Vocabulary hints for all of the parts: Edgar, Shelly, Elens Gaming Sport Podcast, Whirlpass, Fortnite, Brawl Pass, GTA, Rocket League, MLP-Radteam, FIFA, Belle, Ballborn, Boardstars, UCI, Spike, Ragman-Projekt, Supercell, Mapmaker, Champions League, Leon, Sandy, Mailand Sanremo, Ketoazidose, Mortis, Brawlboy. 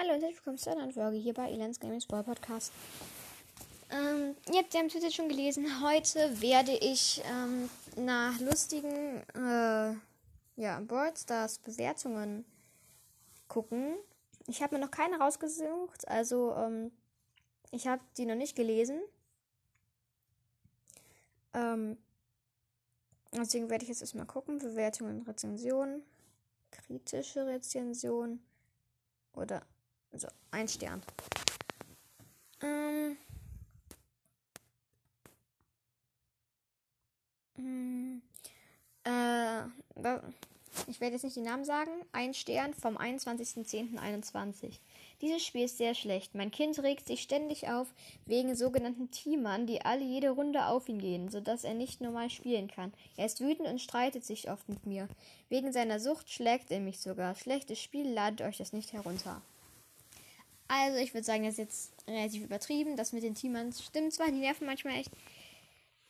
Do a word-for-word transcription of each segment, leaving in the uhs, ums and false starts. Hallo und herzlich willkommen zu einer Folge hier bei Elens Gaming Sport Podcast. Ähm, ihr habt ja im Titel schon gelesen, heute werde ich ähm, nach lustigen äh, ja, Boardstars Bewertungen gucken. Ich habe mir noch keine rausgesucht, also ähm, ich habe die noch nicht gelesen. Ähm, deswegen werde ich jetzt erstmal gucken, Bewertungen und Rezensionen, kritische Rezensionen oder... So, ein Stern. Ähm. Ähm. Äh, ich werde jetzt nicht die Namen sagen. Ein Stern vom einundzwanzigster zehnter einundzwanzig. Dieses Spiel ist sehr schlecht. Mein Kind regt sich ständig auf wegen sogenannten Teamern, die alle jede Runde auf ihn gehen, sodass er nicht normal spielen kann. Er ist wütend und streitet sich oft mit mir. Wegen seiner Sucht schlägt er mich sogar. Schlechtes Spiel, ladet euch das nicht herunter. Also, ich würde sagen, das ist jetzt relativ übertrieben. Das mit den Teamern stimmt zwar, die nerven manchmal echt,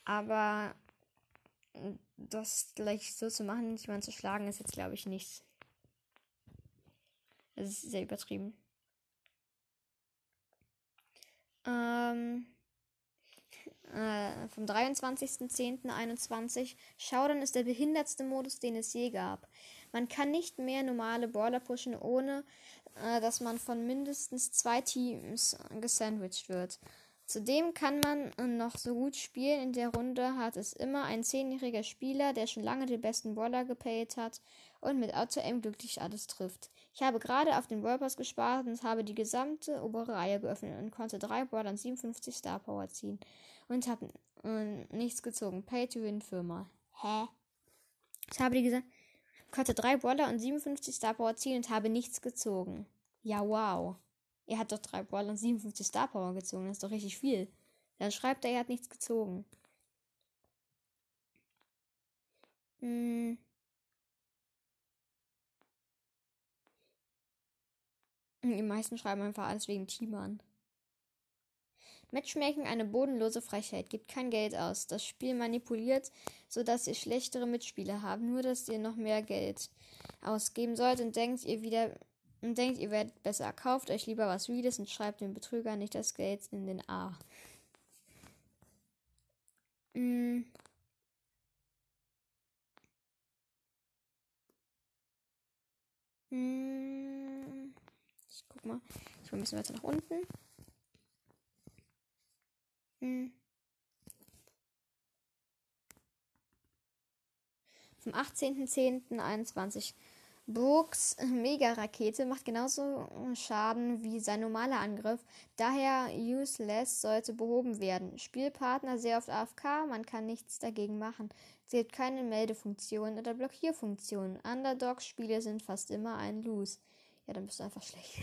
aber das gleich so zu machen, jemanden zu schlagen, ist jetzt, glaube ich, nichts. Das ist sehr übertrieben. Ähm, äh, vom dreiundzwanzigster zehnter einundzwanzig. Showdown ist der behindertste Modus, den es je gab. Man kann nicht mehr normale Brawler pushen, ohne äh, dass man von mindestens zwei Teams gesandwiched wird. Zudem kann man äh, noch so gut spielen. In der Runde hat es immer ein zehnjähriger Spieler, der schon lange den besten Brawler gepayt hat und mit Auto-Aim glücklich alles trifft. Ich habe gerade auf den Whirlpass gespart und habe die gesamte obere Reihe geöffnet und konnte drei Brawler und siebenundfünfzig Star Power ziehen und habe äh, nichts gezogen. Pay-to-win-Firma. Hä? Ich habe die gesamte... konnte drei Brawler und siebenundfünfzig Star Power ziehen und habe nichts gezogen. Ja, wow. Er hat doch drei Brawler und siebenundfünfzig Star Power gezogen. Das ist doch richtig viel. Dann schreibt er, er hat nichts gezogen. Hm. Die meisten schreiben einfach alles wegen Teamern. Matchmaking, eine bodenlose Frechheit, gibt kein Geld aus. Das Spiel manipuliert, sodass ihr schlechtere Mitspieler habt, nur dass ihr noch mehr Geld ausgeben sollt und denkt, ihr wieder und denkt, ihr werdet besser. Kauft euch lieber was Reales und schreibt dem Betrüger nicht das Geld in den A. Mm. Mm. Ich guck mal. Ich will ein bisschen weiter nach unten. Hm. Vom achtzehnter zehnter einundzwanzig. Brooks Mega-Rakete macht genauso Schaden wie sein normaler Angriff. Daher useless, sollte behoben werden. Spielpartner sehr oft A F K, man kann nichts dagegen machen. Es gibt keine Meldefunktion oder Blockierfunktion. Underdog-Spiele sind fast immer ein Lose. Ja, dann bist du einfach schlecht.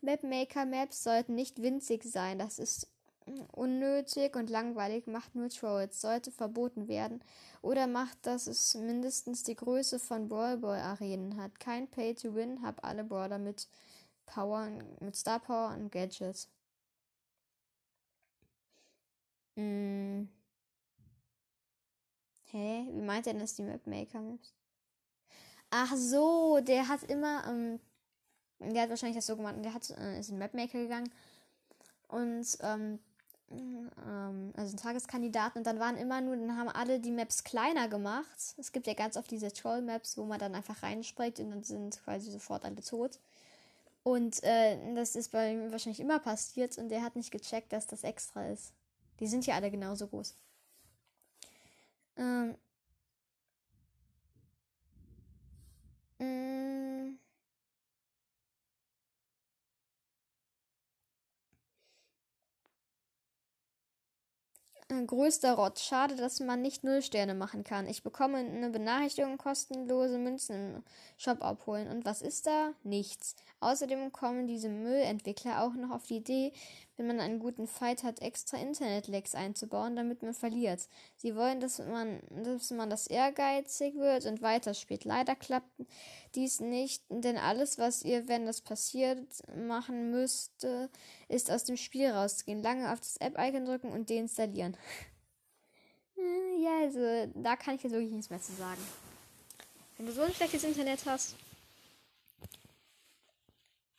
Mapmaker-Maps sollten nicht winzig sein. Das ist unnötig und langweilig, macht nur Trolls, sollte verboten werden oder macht, dass es mindestens die Größe von Ballboy-Arenen hat. Kein Pay-to-Win, hab alle Brawler mit Power, mit Star Power und Gadgets. Hm. Hä? Wie meint er denn das, die Mapmaker-Maps? Ach so, der hat immer, ähm, der hat wahrscheinlich das so gemacht, der hat, äh, ist in Mapmaker gegangen und, ähm, also ein Tageskandidaten, und dann waren immer nur, dann haben alle die Maps kleiner gemacht. Es gibt ja ganz oft diese Troll-Maps, wo man dann einfach reinspringt und dann sind quasi sofort alle tot. Und äh, das ist bei ihm wahrscheinlich immer passiert und der hat nicht gecheckt, dass das extra ist. Die sind ja alle genauso groß. Ähm. Mm. Größter Rott. Schade, dass man nicht null Sterne machen kann. Ich bekomme eine Benachrichtigung, kostenlose Münzen im Shop abholen. Und was ist da? Nichts. Außerdem kommen diese Müllentwickler auch noch auf die Idee, wenn man einen guten Fight hat, extra Internet-Lags einzubauen, damit man verliert. Sie wollen, dass man, dass man das ehrgeizig wird und weiterspielt. Leider klappt dies nicht, denn alles, was ihr, wenn das passiert, machen müsste, ist aus dem Spiel rausgehen, lange auf das App-Icon drücken und deinstallieren. Ja, also, da kann ich jetzt wirklich nichts mehr zu sagen. Wenn du so ein schlechtes Internet hast...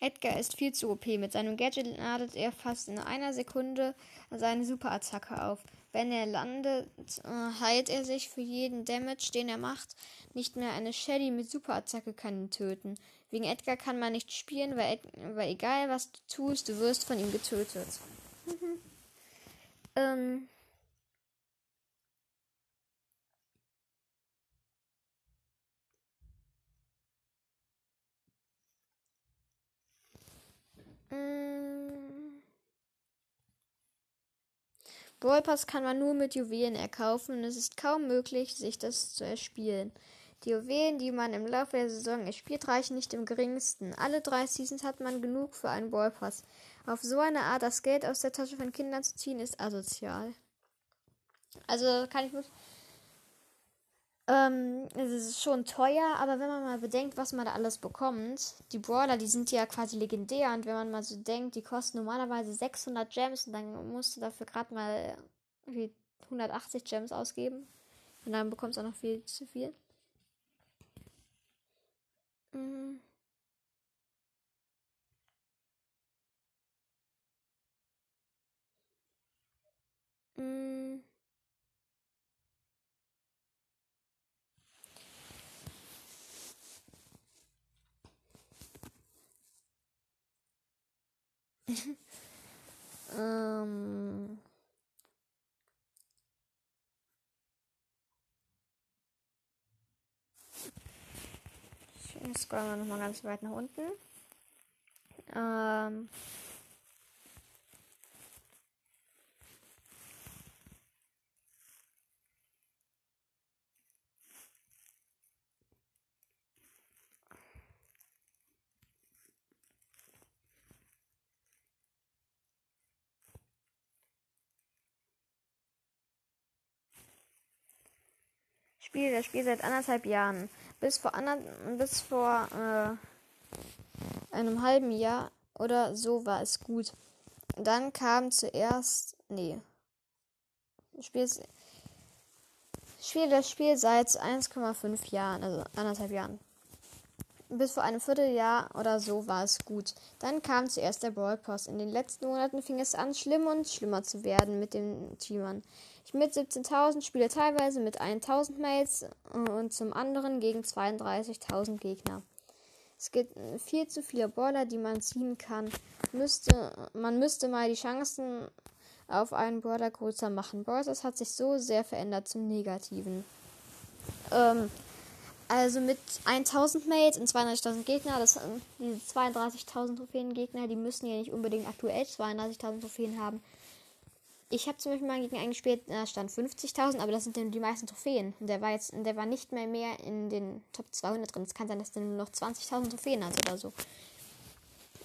Edgar ist viel zu O P. Mit seinem Gadget ladet er fast in einer Sekunde seine Superattacke auf. Wenn er landet, äh, heilt er sich für jeden Damage, den er macht. Nicht mehr eine Shelly mit Superattacke kann ihn töten. Wegen Edgar kann man nicht spielen, weil, Ed- weil egal was du tust, du wirst von ihm getötet. Mhm. Ähm... Whirlpass kann man nur mit Juwelen erkaufen und es ist kaum möglich, sich das zu erspielen. Die Juwelen, die man im Laufe der Saison erspielt, reichen nicht im geringsten. Alle drei Seasons hat man genug für einen Whirlpass. Auf so eine Art, das Geld aus der Tasche von Kindern zu ziehen, ist asozial. Also kann ich wirklich... Ähm, es ist schon teuer, aber wenn man mal bedenkt, was man da alles bekommt, die Brawler, die sind ja quasi legendär, und wenn man mal so denkt, die kosten normalerweise sechshundert Gems und dann musst du dafür gerade mal wie hundertachtzig Gems ausgeben und dann bekommst du auch noch viel zu viel. Mhm. Mhm. ähm. Ich scroll mal nochmal ganz weit nach unten. Ähm. Spiele das Spiel seit anderthalb Jahren. Bis vor, ander, bis vor äh, einem halben Jahr oder so war es gut. Dann kam zuerst... Nee. Spiel Spiel das Spiel seit eins Komma fünf Jahren, also anderthalb Jahren. Bis vor einem Vierteljahr oder so war es gut. Dann kam zuerst der Brawl Pass. In den letzten Monaten fing es an, schlimmer und schlimmer zu werden mit den Teamern. Ich mit siebzehntausend spiele teilweise mit tausend Mails und zum anderen gegen zweiunddreißigtausend Gegner. Es gibt viel zu viele Brawler, die man ziehen kann. Müsste, man müsste mal die Chancen auf einen Brawler größer machen. Boardstars hat sich so sehr verändert zum Negativen. Ähm... Also mit tausend Mails und zweiunddreißigtausend Gegner, das, diese zweiunddreißigtausend Trophäen-Gegner, die müssen ja nicht unbedingt aktuell zweiunddreißigtausend Trophäen haben. Ich habe zum Beispiel mal gegen einen gespielt, da stand fünfzigtausend, aber das sind dann die meisten Trophäen. Und der war jetzt, der war nicht mehr mehr in den Top zweihundert drin. Es kann sein, dass der nur noch zwanzigtausend Trophäen hat oder so.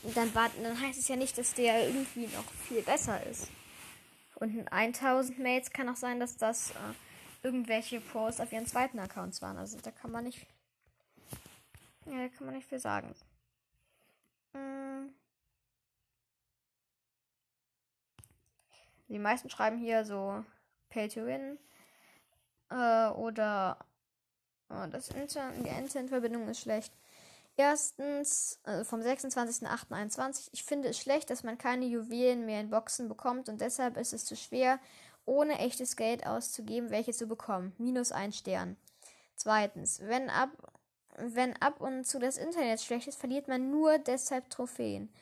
Und dann, war, dann heißt es ja nicht, dass der irgendwie noch viel besser ist. Und in tausend Mails kann auch sein, dass das... Äh, irgendwelche Posts auf ihren zweiten Accounts waren. Also da kann man nicht... Ja, da kann man nicht viel sagen. Die meisten schreiben hier so Pay to Win äh, oder oh, das Inter- die Internetverbindung ist schlecht. Erstens, also vom sechsundzwanzigster achter einundzwanzig, ich finde es schlecht, dass man keine Juwelen mehr in Boxen bekommt und deshalb ist es zu schwer, ohne echtes Geld auszugeben, welches zu bekommen. Minus ein Stern. Zweitens, wenn ab, wenn ab und zu das Internet schlecht ist, verliert man nur deshalb Trophäen.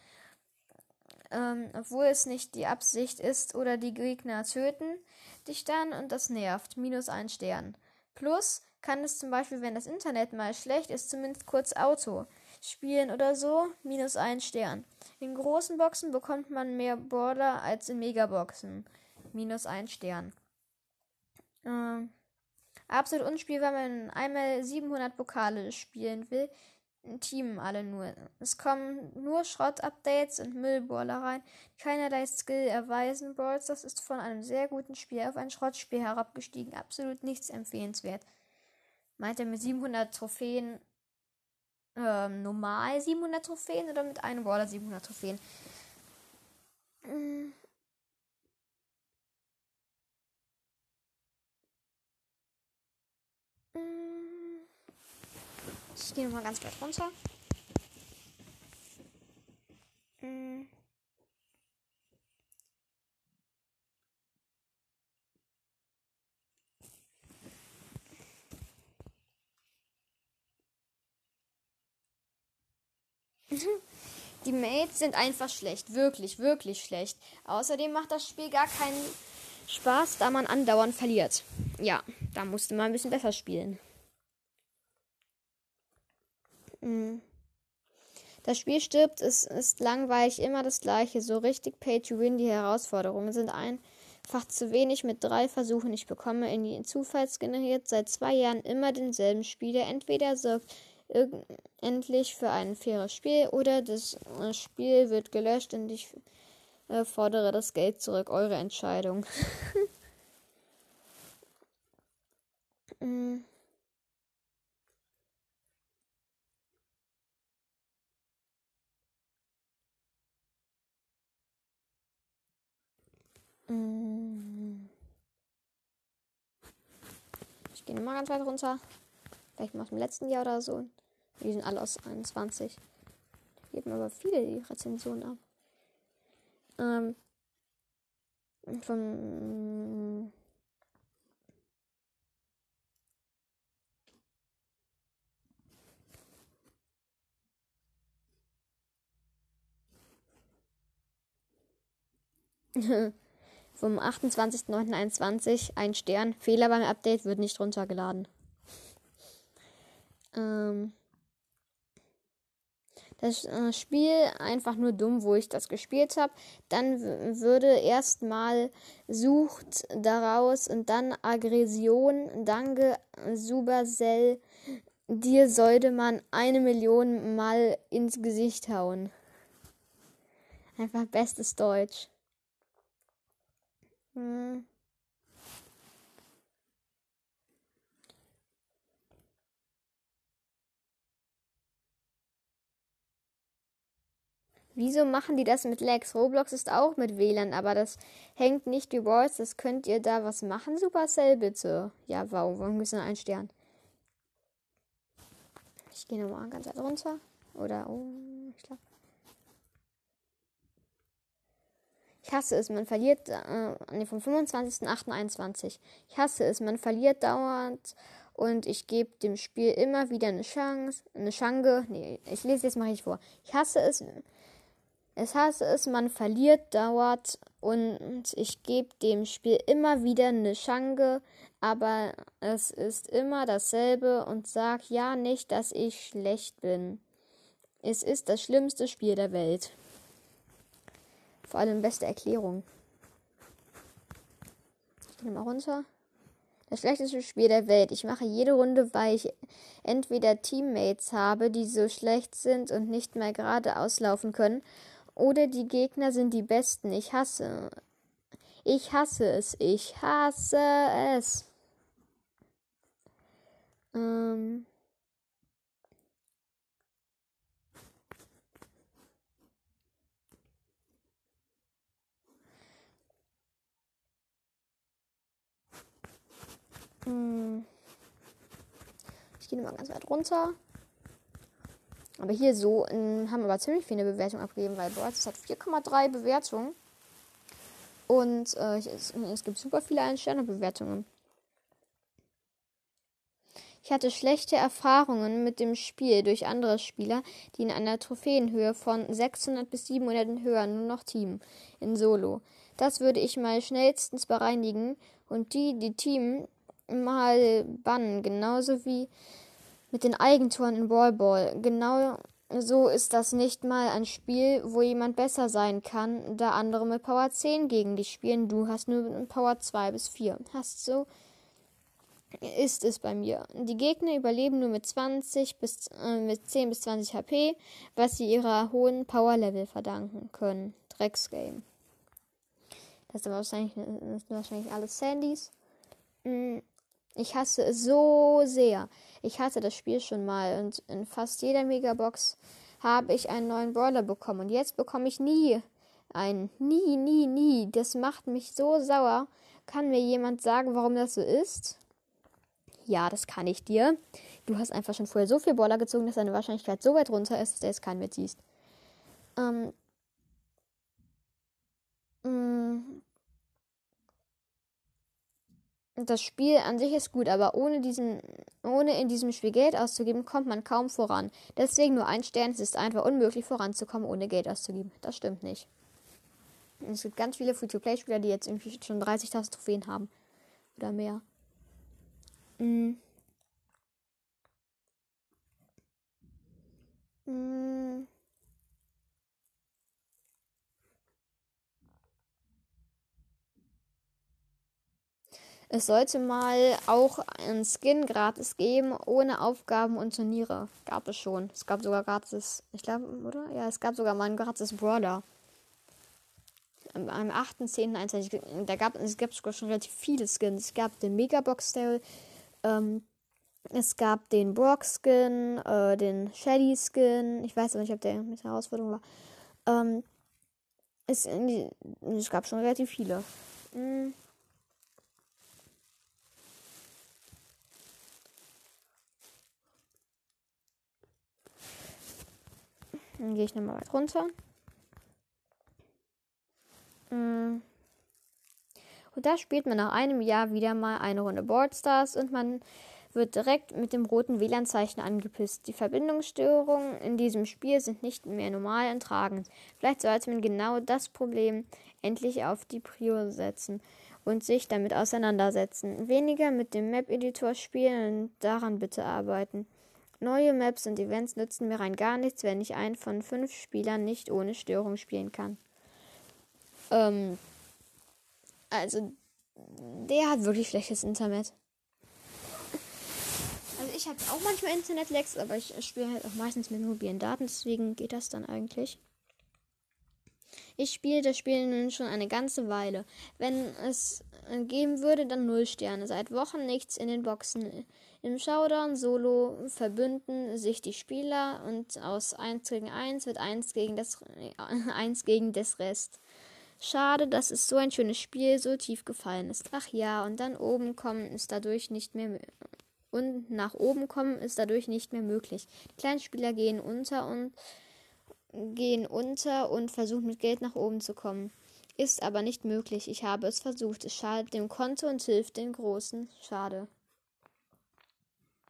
Ähm, obwohl es nicht die Absicht ist oder die Gegner töten dich dann und das nervt. Minus ein Stern. Plus kann es zum Beispiel, wenn das Internet mal schlecht ist, zumindest kurz Auto spielen oder so. Minus ein Stern. In großen Boxen bekommt man mehr Border als in Mega-Boxen. Minus ein Stern. Ähm, absolut unspielbar, wenn man einmal siebenhundert Pokale spielen will, teamen alle nur. Es kommen nur Schrott-Updates und Müllballer rein, keinerlei Skill erweisen. Brawls, das ist von einem sehr guten Spiel auf ein Schrottspiel herabgestiegen. Absolut nichts empfehlenswert. Meint er mit siebenhundert Trophäen ähm, normal siebenhundert Trophäen oder mit einem Brawler siebenhundert Trophäen? Ähm, Ich gehe nochmal ganz weit runter. Die Mates sind einfach schlecht. Wirklich, wirklich schlecht. Außerdem macht das Spiel gar keinen Spaß, da man andauernd verliert. Ja, da musste man ein bisschen besser spielen. Das Spiel stirbt, es ist langweilig, immer das gleiche. So richtig pay to win, die Herausforderungen sind einfach zu wenig mit drei Versuchen. Ich bekomme in den Zufalls generiert seit zwei Jahren immer denselben Spieler. Entweder sorgt irgend- endlich für ein faires Spiel oder das Spiel wird gelöscht und ich äh, fordere das Geld zurück. Eure Entscheidung. mm. Ich gehe nochmal ganz weit runter. Vielleicht mal aus dem letzten Jahr oder so. Die sind alle aus einundzwanzig. Die geben aber viele die Rezensionen ab. Ähm. Von. Vom achtundzwanzigster neunter einundzwanzig, ein Stern. Fehler beim Update, wird nicht runtergeladen. ähm, das äh, Spiel einfach nur dumm, wo ich das gespielt habe. Dann w- würde erstmal Sucht daraus und dann Aggression. Danke, Supercell. Dir sollte man eine Million Mal ins Gesicht hauen. Einfach bestes Deutsch. Wieso machen die das mit Lags? Roblox ist auch mit W L A N, aber das hängt nicht wie Boardstars. Könnt ihr da was machen, Supercell, bitte? Ja, warum? Warum müssen wir einen Stern? Ich gehe nochmal ganz weit runter. Oder, oh, ich glaube. Ich hasse es, man verliert, äh, nee, vom fünfundzwanzigster achter einundzwanzig. Ich hasse es, man verliert dauernd und ich gebe dem Spiel immer wieder eine Chance, eine Schange. Nee, ich lese jetzt mal richtig vor. Ich hasse es, es hasse es, man verliert dauernd und ich gebe dem Spiel immer wieder eine Schange, aber es ist immer dasselbe und sag ja nicht, dass ich schlecht bin. Es ist das schlimmste Spiel der Welt. Vor allem beste Erklärung. Ich gehe mal runter. Das schlechteste Spiel der Welt. Ich mache jede Runde, weil ich entweder Teammates habe, die so schlecht sind und nicht mehr geradeaus laufen können, oder die Gegner sind die besten. Ich hasse. Ich hasse es. Ich hasse es. Ähm. Ich gehe mal ganz weit runter. Aber hier so in, haben aber ziemlich viele Bewertungen abgegeben, weil Boards hat vier Komma drei Bewertungen. Und äh, es, es gibt super viele Ein-Sterne-Bewertungen. Ich hatte schlechte Erfahrungen mit dem Spiel durch andere Spieler, die in einer Trophäenhöhe von sechshundert bis siebenhundert und höher nur noch Team in Solo. Das würde ich mal schnellstens bereinigen. Und die, die Team mal bannen, genauso wie mit den Eigentoren in Brawlboy. Genau so ist das nicht mal ein Spiel, wo jemand besser sein kann, da andere mit Power zehn gegen dich spielen. Du hast nur Power zwei bis vier. Hast so ist es bei mir. Die Gegner überleben nur mit zwanzig bis äh, mit zehn bis zwanzig H P, was sie ihrer hohen Power Level verdanken können. Drecksgame. Das sind wahrscheinlich, das sind wahrscheinlich alles Sandys. Mm. Ich hasse es so sehr. Ich hatte das Spiel schon mal und in fast jeder Mega-Box habe ich einen neuen Brawler bekommen. Und jetzt bekomme ich nie einen. Nie, nie, nie. Das macht mich so sauer. Kann mir jemand sagen, warum das so ist? Ja, das kann ich dir. Du hast einfach schon vorher so viel Brawler gezogen, dass deine Wahrscheinlichkeit so weit runter ist, dass du jetzt keinen mehr ziehst. Ähm. Mm. Das Spiel an sich ist gut, aber ohne, diesen, ohne in diesem Spiel Geld auszugeben, kommt man kaum voran. Deswegen nur ein Stern, es ist einfach unmöglich voranzukommen, ohne Geld auszugeben. Das stimmt nicht. Es gibt ganz viele Free-to-Play-Spieler, die jetzt irgendwie schon dreißigtausend Trophäen haben. Oder mehr. Mhm. Mhm. Es sollte mal auch einen Skin gratis geben, ohne Aufgaben und Turniere. Gab es schon. Es gab sogar gratis, ich glaube, oder? Ja, es gab sogar mal einen gratis Brawler. Am, am achten zehnten einundzwanzig, da gab es gab sogar schon relativ viele Skins. Es gab den Mega-Box Sale, ähm, es gab den Brock-Skin, äh, den Shelly-Skin. Ich weiß aber nicht, ob der mit Herausforderung war. Ähm, es, es gab schon relativ viele. Mhm. Dann gehe ich nochmal weit runter. Und da spielt man nach einem Jahr wieder mal eine Runde Boardstars und man wird direkt mit dem roten W L A N-Zeichen angepisst. Die Verbindungsstörungen in diesem Spiel sind nicht mehr normal und tragend. Vielleicht sollte man genau das Problem endlich auf die Prio setzen und sich damit auseinandersetzen. Weniger mit dem Map-Editor spielen und daran bitte arbeiten. Neue Maps und Events nützen mir rein gar nichts, wenn ich einen von fünf Spielern nicht ohne Störung spielen kann. Ähm, also, der hat wirklich schlechtes Internet. Also, ich habe auch manchmal Internet-Lags, aber ich spiele halt auch meistens mit mobilen Daten, deswegen geht das dann eigentlich. Ich spiele das Spiel nun schon eine ganze Weile. Wenn es geben würde, dann null Sterne. Seit Wochen nichts in den Boxen. Im Showdown Solo verbünden sich die Spieler und aus eins gegen eins wird eins gegen das, eins gegen das Rest. Schade, dass es so ein schönes Spiel so tief gefallen ist. Ach ja, und dann oben kommen ist dadurch nicht mehr und nach oben kommen ist dadurch nicht mehr möglich. Die kleinen Spieler gehen unter und gehen unter und versuchen mit Geld nach oben zu kommen. Ist aber nicht möglich. Ich habe es versucht. Es schadet dem Konto und hilft den Großen. Schade.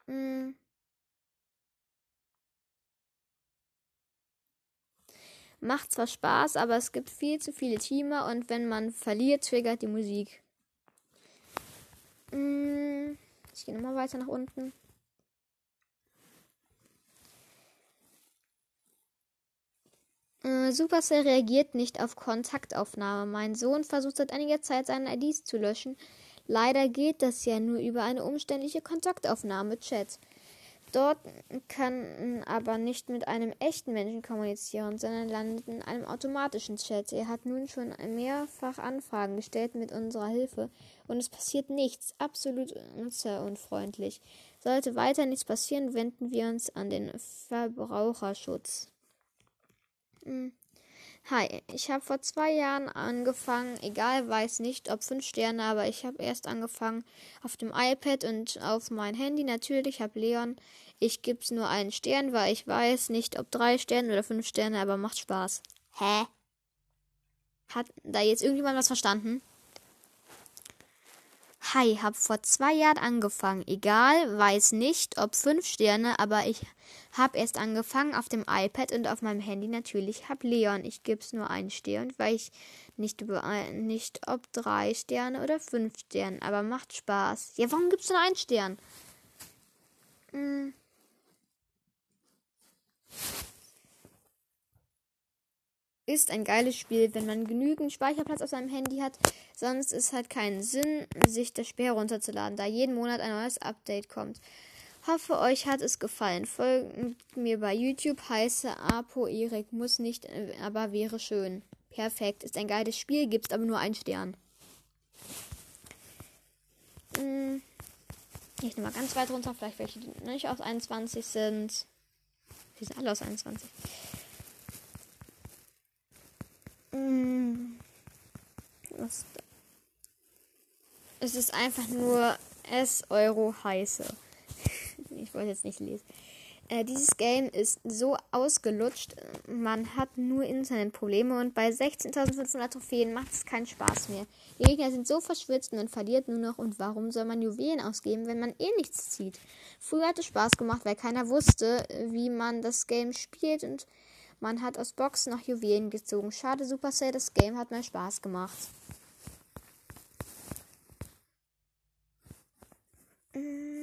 Hm. Macht zwar Spaß, aber es gibt viel zu viele Teamer und wenn man verliert, triggert die Musik. Hm. Ich gehe nochmal weiter nach unten. Supercell reagiert nicht auf Kontaktaufnahme. Mein Sohn versucht seit einiger Zeit, seine I Ds zu löschen. Leider geht das ja nur über eine umständliche Kontaktaufnahme-Chat. Dort kann aber nicht mit einem echten Menschen kommunizieren, sondern landet in einem automatischen Chat. Er hat nun schon mehrfach Anfragen gestellt mit unserer Hilfe und es passiert nichts. Absolut unfreundlich. Sollte weiter nichts passieren, wenden wir uns an den Verbraucherschutz. Hi, ich habe vor zwei Jahren angefangen, egal, weiß nicht, ob fünf Sterne, aber ich habe erst angefangen auf dem iPad und auf mein Handy. Natürlich habe Leon, ich gebe es nur einen Stern, weil ich weiß nicht, ob drei Sterne oder fünf Sterne, aber macht Spaß. Hä? Hat da jetzt irgendjemand was verstanden? Hi, hab vor zwei Jahren angefangen. Egal, weiß nicht, ob fünf Sterne, aber ich hab erst angefangen auf dem iPad und auf meinem Handy. Natürlich hab Leon. Ich geb's nur einen Stern, weil ich nicht über nicht ob drei Sterne oder fünf Sterne, aber macht Spaß. Ja, warum gibt's nur einen Stern? Hm. Ist ein geiles Spiel, wenn man genügend Speicherplatz auf seinem Handy hat. Sonst ist halt keinen Sinn, sich das Spiel herunterzuladen, da jeden Monat ein neues Update kommt. Hoffe, euch hat es gefallen. Folgt mir bei YouTube, heiße Apo Erik, muss nicht, aber wäre schön. Perfekt, ist ein geiles Spiel, gibt's aber nur einen Stern. Hm. Ich nehme mal ganz weit runter, vielleicht welche, die nicht aus einundzwanzig sind. Die sind alle aus einundzwanzig. Hm. Was? Es ist einfach nur S-Euro heiße. Ich wollte jetzt nicht lesen. Äh, dieses Game ist so ausgelutscht. man hat nur Internetprobleme und bei sechzehntausendfünfhundert Trophäen macht es keinen Spaß mehr. Die Gegner sind so verschwitzt und man verliert nur noch, und warum soll man Juwelen ausgeben, wenn man eh nichts zieht? Früher hat es Spaß gemacht, weil keiner wusste, wie man das Game spielt, und man hat aus Boxen noch Juwelen gezogen. Schade, Supercell, das Game hat mal Spaß gemacht. Mmh.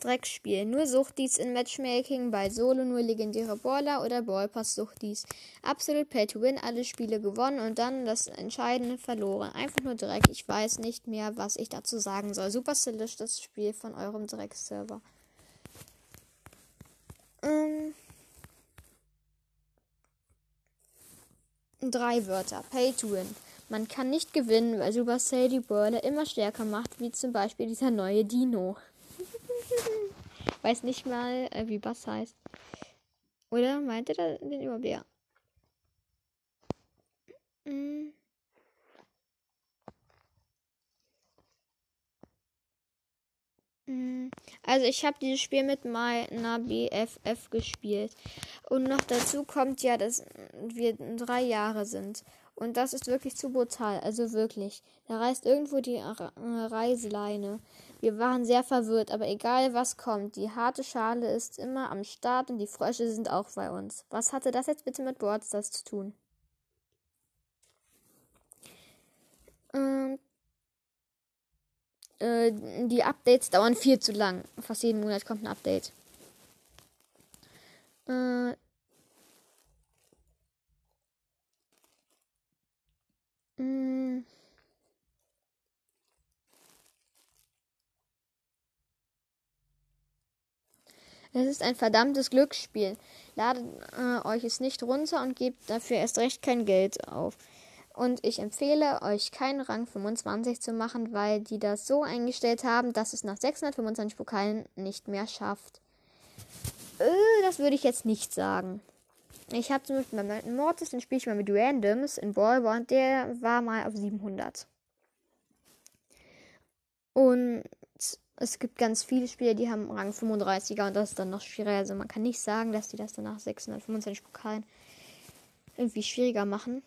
Dreckspiel. Nur Suchtis in Matchmaking, bei Solo nur legendäre Brawler oder Ballpass Suchtis. Absolut Pay to Win, alle Spiele gewonnen und dann das Entscheidende verloren. Einfach nur Dreck. Ich weiß nicht mehr, was ich dazu sagen soll. Supercell, löscht das Spiel von eurem Dreckserver. Ähm. Drei Wörter. Pay to Win. Man kann nicht gewinnen, weil Supercell die Brawler immer stärker macht, wie zum Beispiel dieser neue Dino. Weiß nicht mal, äh, wie Bass heißt. Oder meinte er den Überbär? Hm. Hm. Also ich habe dieses Spiel mit meiner B F F gespielt. Und noch dazu kommt ja, dass wir drei Jahre sind. Und das ist wirklich zu brutal, also wirklich. Da reißt irgendwo die Reißleine. Wir waren sehr verwirrt, aber egal was kommt, die harte Schale ist immer am Start und die Frösche sind auch bei uns. Was hatte das jetzt bitte mit Boardstars zu tun? Ähm, äh, die Updates dauern viel zu lang. Fast jeden Monat kommt ein Update. Äh... Es ist ein verdammtes Glücksspiel. Ladet äh, euch es nicht runter und gebt dafür erst recht kein Geld auf. Und ich empfehle euch, keinen Rang fünfundzwanzig zu machen, weil die das so eingestellt haben, dass es nach sechshundertfünfundzwanzig Pokalen nicht mehr schafft. Äh, das würde ich jetzt nicht sagen. Ich habe zum Beispiel beim Mortis, den spiele ich mal mit Randoms in Ballborn, der war mal auf siebenhundert. Und es gibt ganz viele Spieler, die haben Rang fünfunddreißiger und das ist dann noch schwieriger. Also man kann nicht sagen, dass die das danach sechshundertfünfundzwanzig Pokalen irgendwie schwieriger machen.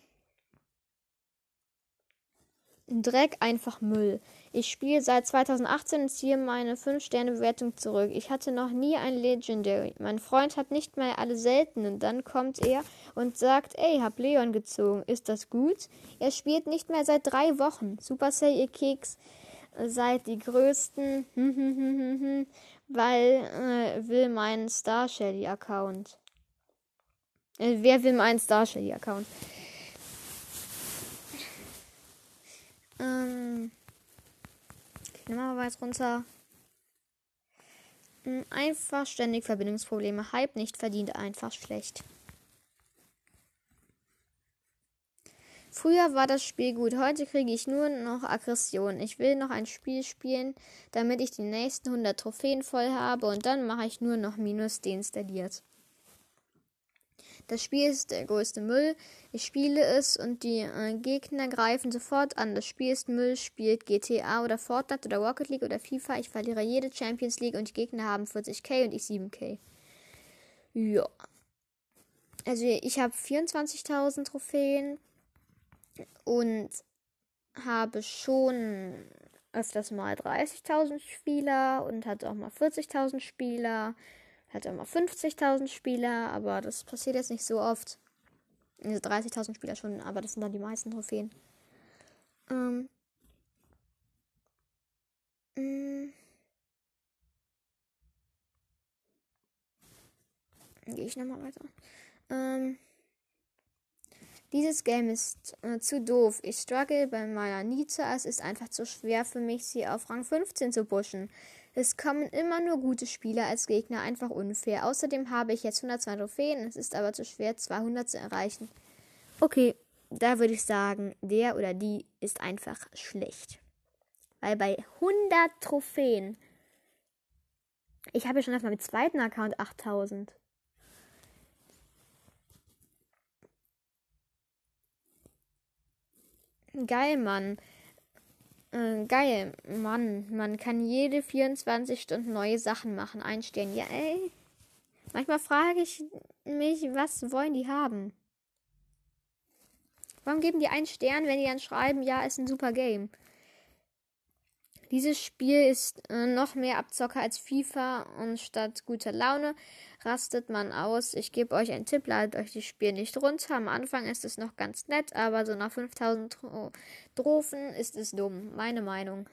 Dreck, einfach Müll. Ich spiele seit zweitausendachtzehn und ziehe meine fünf Sterne Bewertung zurück. Ich hatte noch nie ein Legendary. Mein Freund hat nicht mal alle seltenen. Dann kommt er und sagt, ey, hab Leon gezogen. Ist das gut? Er spielt nicht mehr seit drei Wochen. Supercell, ihr Keks, seid die Größten. Weil, äh, will meinen Star Shelly Account. Äh, wer will meinen Star Shelly Account? Ähm, ich nehme mal weit runter. Einfach ständig Verbindungsprobleme. Hype nicht verdient, einfach schlecht. Früher war das Spiel gut, heute kriege ich nur noch Aggression. Ich will noch ein Spiel spielen, damit ich die nächsten hundert Trophäen voll habe und dann mache ich nur noch minus deinstalliert. Das Spiel ist der größte Müll. Ich spiele es und die äh, Gegner greifen sofort an. Das Spiel ist Müll, spielt G T A oder Fortnite oder Rocket League oder FIFA. Ich verliere jede Champions League und die Gegner haben vierzigtausend und ich sieben K. Ja. Also ich habe vierundzwanzigtausend Trophäen und habe schon öfters mal dreißigtausend Spieler und hatte auch mal vierzigtausend Spieler. Hat immer fünfzigtausend Spieler, aber das passiert jetzt nicht so oft. Also dreißigtausend Spieler schon, aber das sind dann die meisten Trophäen. Ähm. Ähm. Gehe ich nochmal weiter. Ähm. Dieses Game ist äh, zu doof. Ich struggle bei meiner Nietzsche. Es ist einfach zu schwer für mich, sie auf Rang fünfzehn zu pushen. Es kommen immer nur gute Spieler als Gegner, einfach unfair. Außerdem habe ich jetzt hundertzwei Trophäen, es ist aber zu schwer, zweihundert zu erreichen. Okay, da würde ich sagen, der oder die ist einfach schlecht. Weil bei hundert Trophäen, ich habe ja schon auf meinem zweiten Account achttausend. Geil, Mann. Geil, Mann, man kann jede vierundzwanzig Stunden neue Sachen machen, einstellen, ja ey. Manchmal frage ich mich, was wollen die haben? Warum geben die einen Stern, wenn die dann schreiben, ja, ist ein super Game? Dieses Spiel ist äh, noch mehr Abzocker als FIFA und statt guter Laune rastet man aus. Ich gebe euch einen Tipp, ladet euch das Spiel nicht runter. Am Anfang ist es noch ganz nett, aber so nach fünftausend Trophen ist es dumm. Meine Meinung.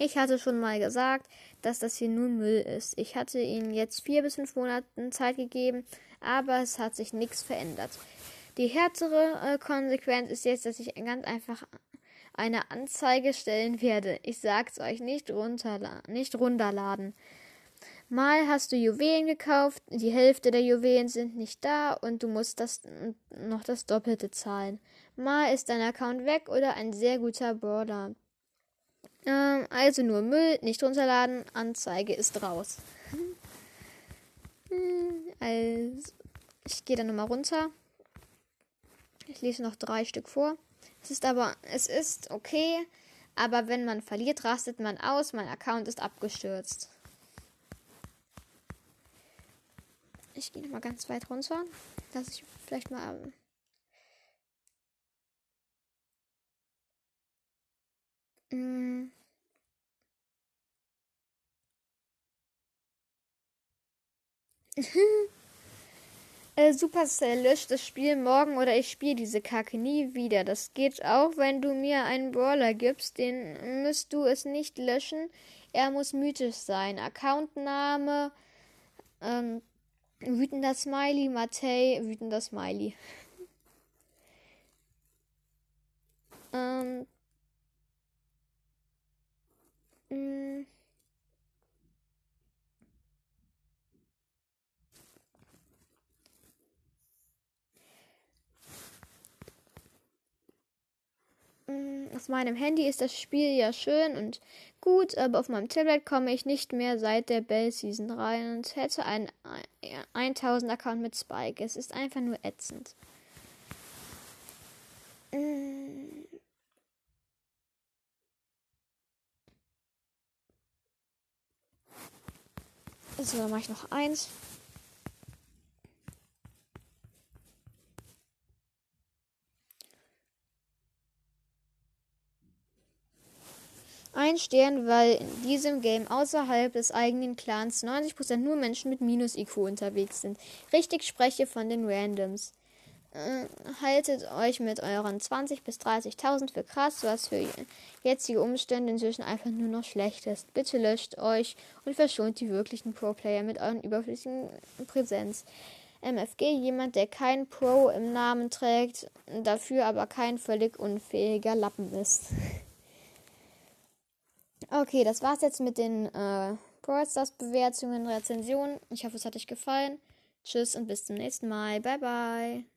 Ich hatte schon mal gesagt, dass das hier nur Müll ist. Ich hatte ihnen jetzt vier bis fünf Monaten Zeit gegeben, aber es hat sich nichts verändert. Die härtere äh, Konsequenz ist jetzt, dass ich ganz einfach eine Anzeige stellen werde. Ich sag's euch, nicht runterla- nicht runterladen. Mal hast du Juwelen gekauft, die Hälfte der Juwelen sind nicht da und du musst das noch das Doppelte zahlen. Mal ist dein Account weg oder ein sehr guter Border. Ähm, also nur Müll, nicht runterladen, Anzeige ist raus. Also, ich gehe dann nochmal runter. Ich lese noch drei Stück vor. Es ist aber, es ist okay, aber wenn man verliert, rastet man aus. Mein Account ist abgestürzt. Ich gehe nochmal ganz weit runter, dass ich vielleicht mal... Ähm, Äh, Supercell, löscht das Spiel morgen oder ich spiele diese Kacke nie wieder. Das geht auch, wenn du mir einen Brawler gibst, den müsst du es nicht löschen. Er muss mythisch sein. Accountname, ähm, wütender Smiley, Matei, wütender Smiley. ähm, mh. Auf meinem Handy ist das Spiel ja schön und gut, aber auf meinem Tablet komme ich nicht mehr seit der Belle Season rein und hätte einen tausender Account mit Spike. Es ist einfach nur ätzend. Mm. So, dann mache ich noch eins. Ein Stern, weil in diesem Game außerhalb des eigenen Clans neunzig Prozent nur Menschen mit Minus-I Q unterwegs sind. Richtig spreche von den Randoms. Äh, haltet euch mit euren zwanzig bis dreißigtausend für krass, was für jetzige Umstände inzwischen einfach nur noch schlecht ist. Bitte löscht euch und verschont die wirklichen Pro-Player mit euren überflüssigen Präsenz. M F G, jemand, der kein Pro im Namen trägt, dafür aber kein völlig unfähiger Lappen ist. Okay, das war's jetzt mit den äh, Boardstars-Bewertungen, Rezensionen. Ich hoffe, es hat euch gefallen. Tschüss und bis zum nächsten Mal. Bye, bye.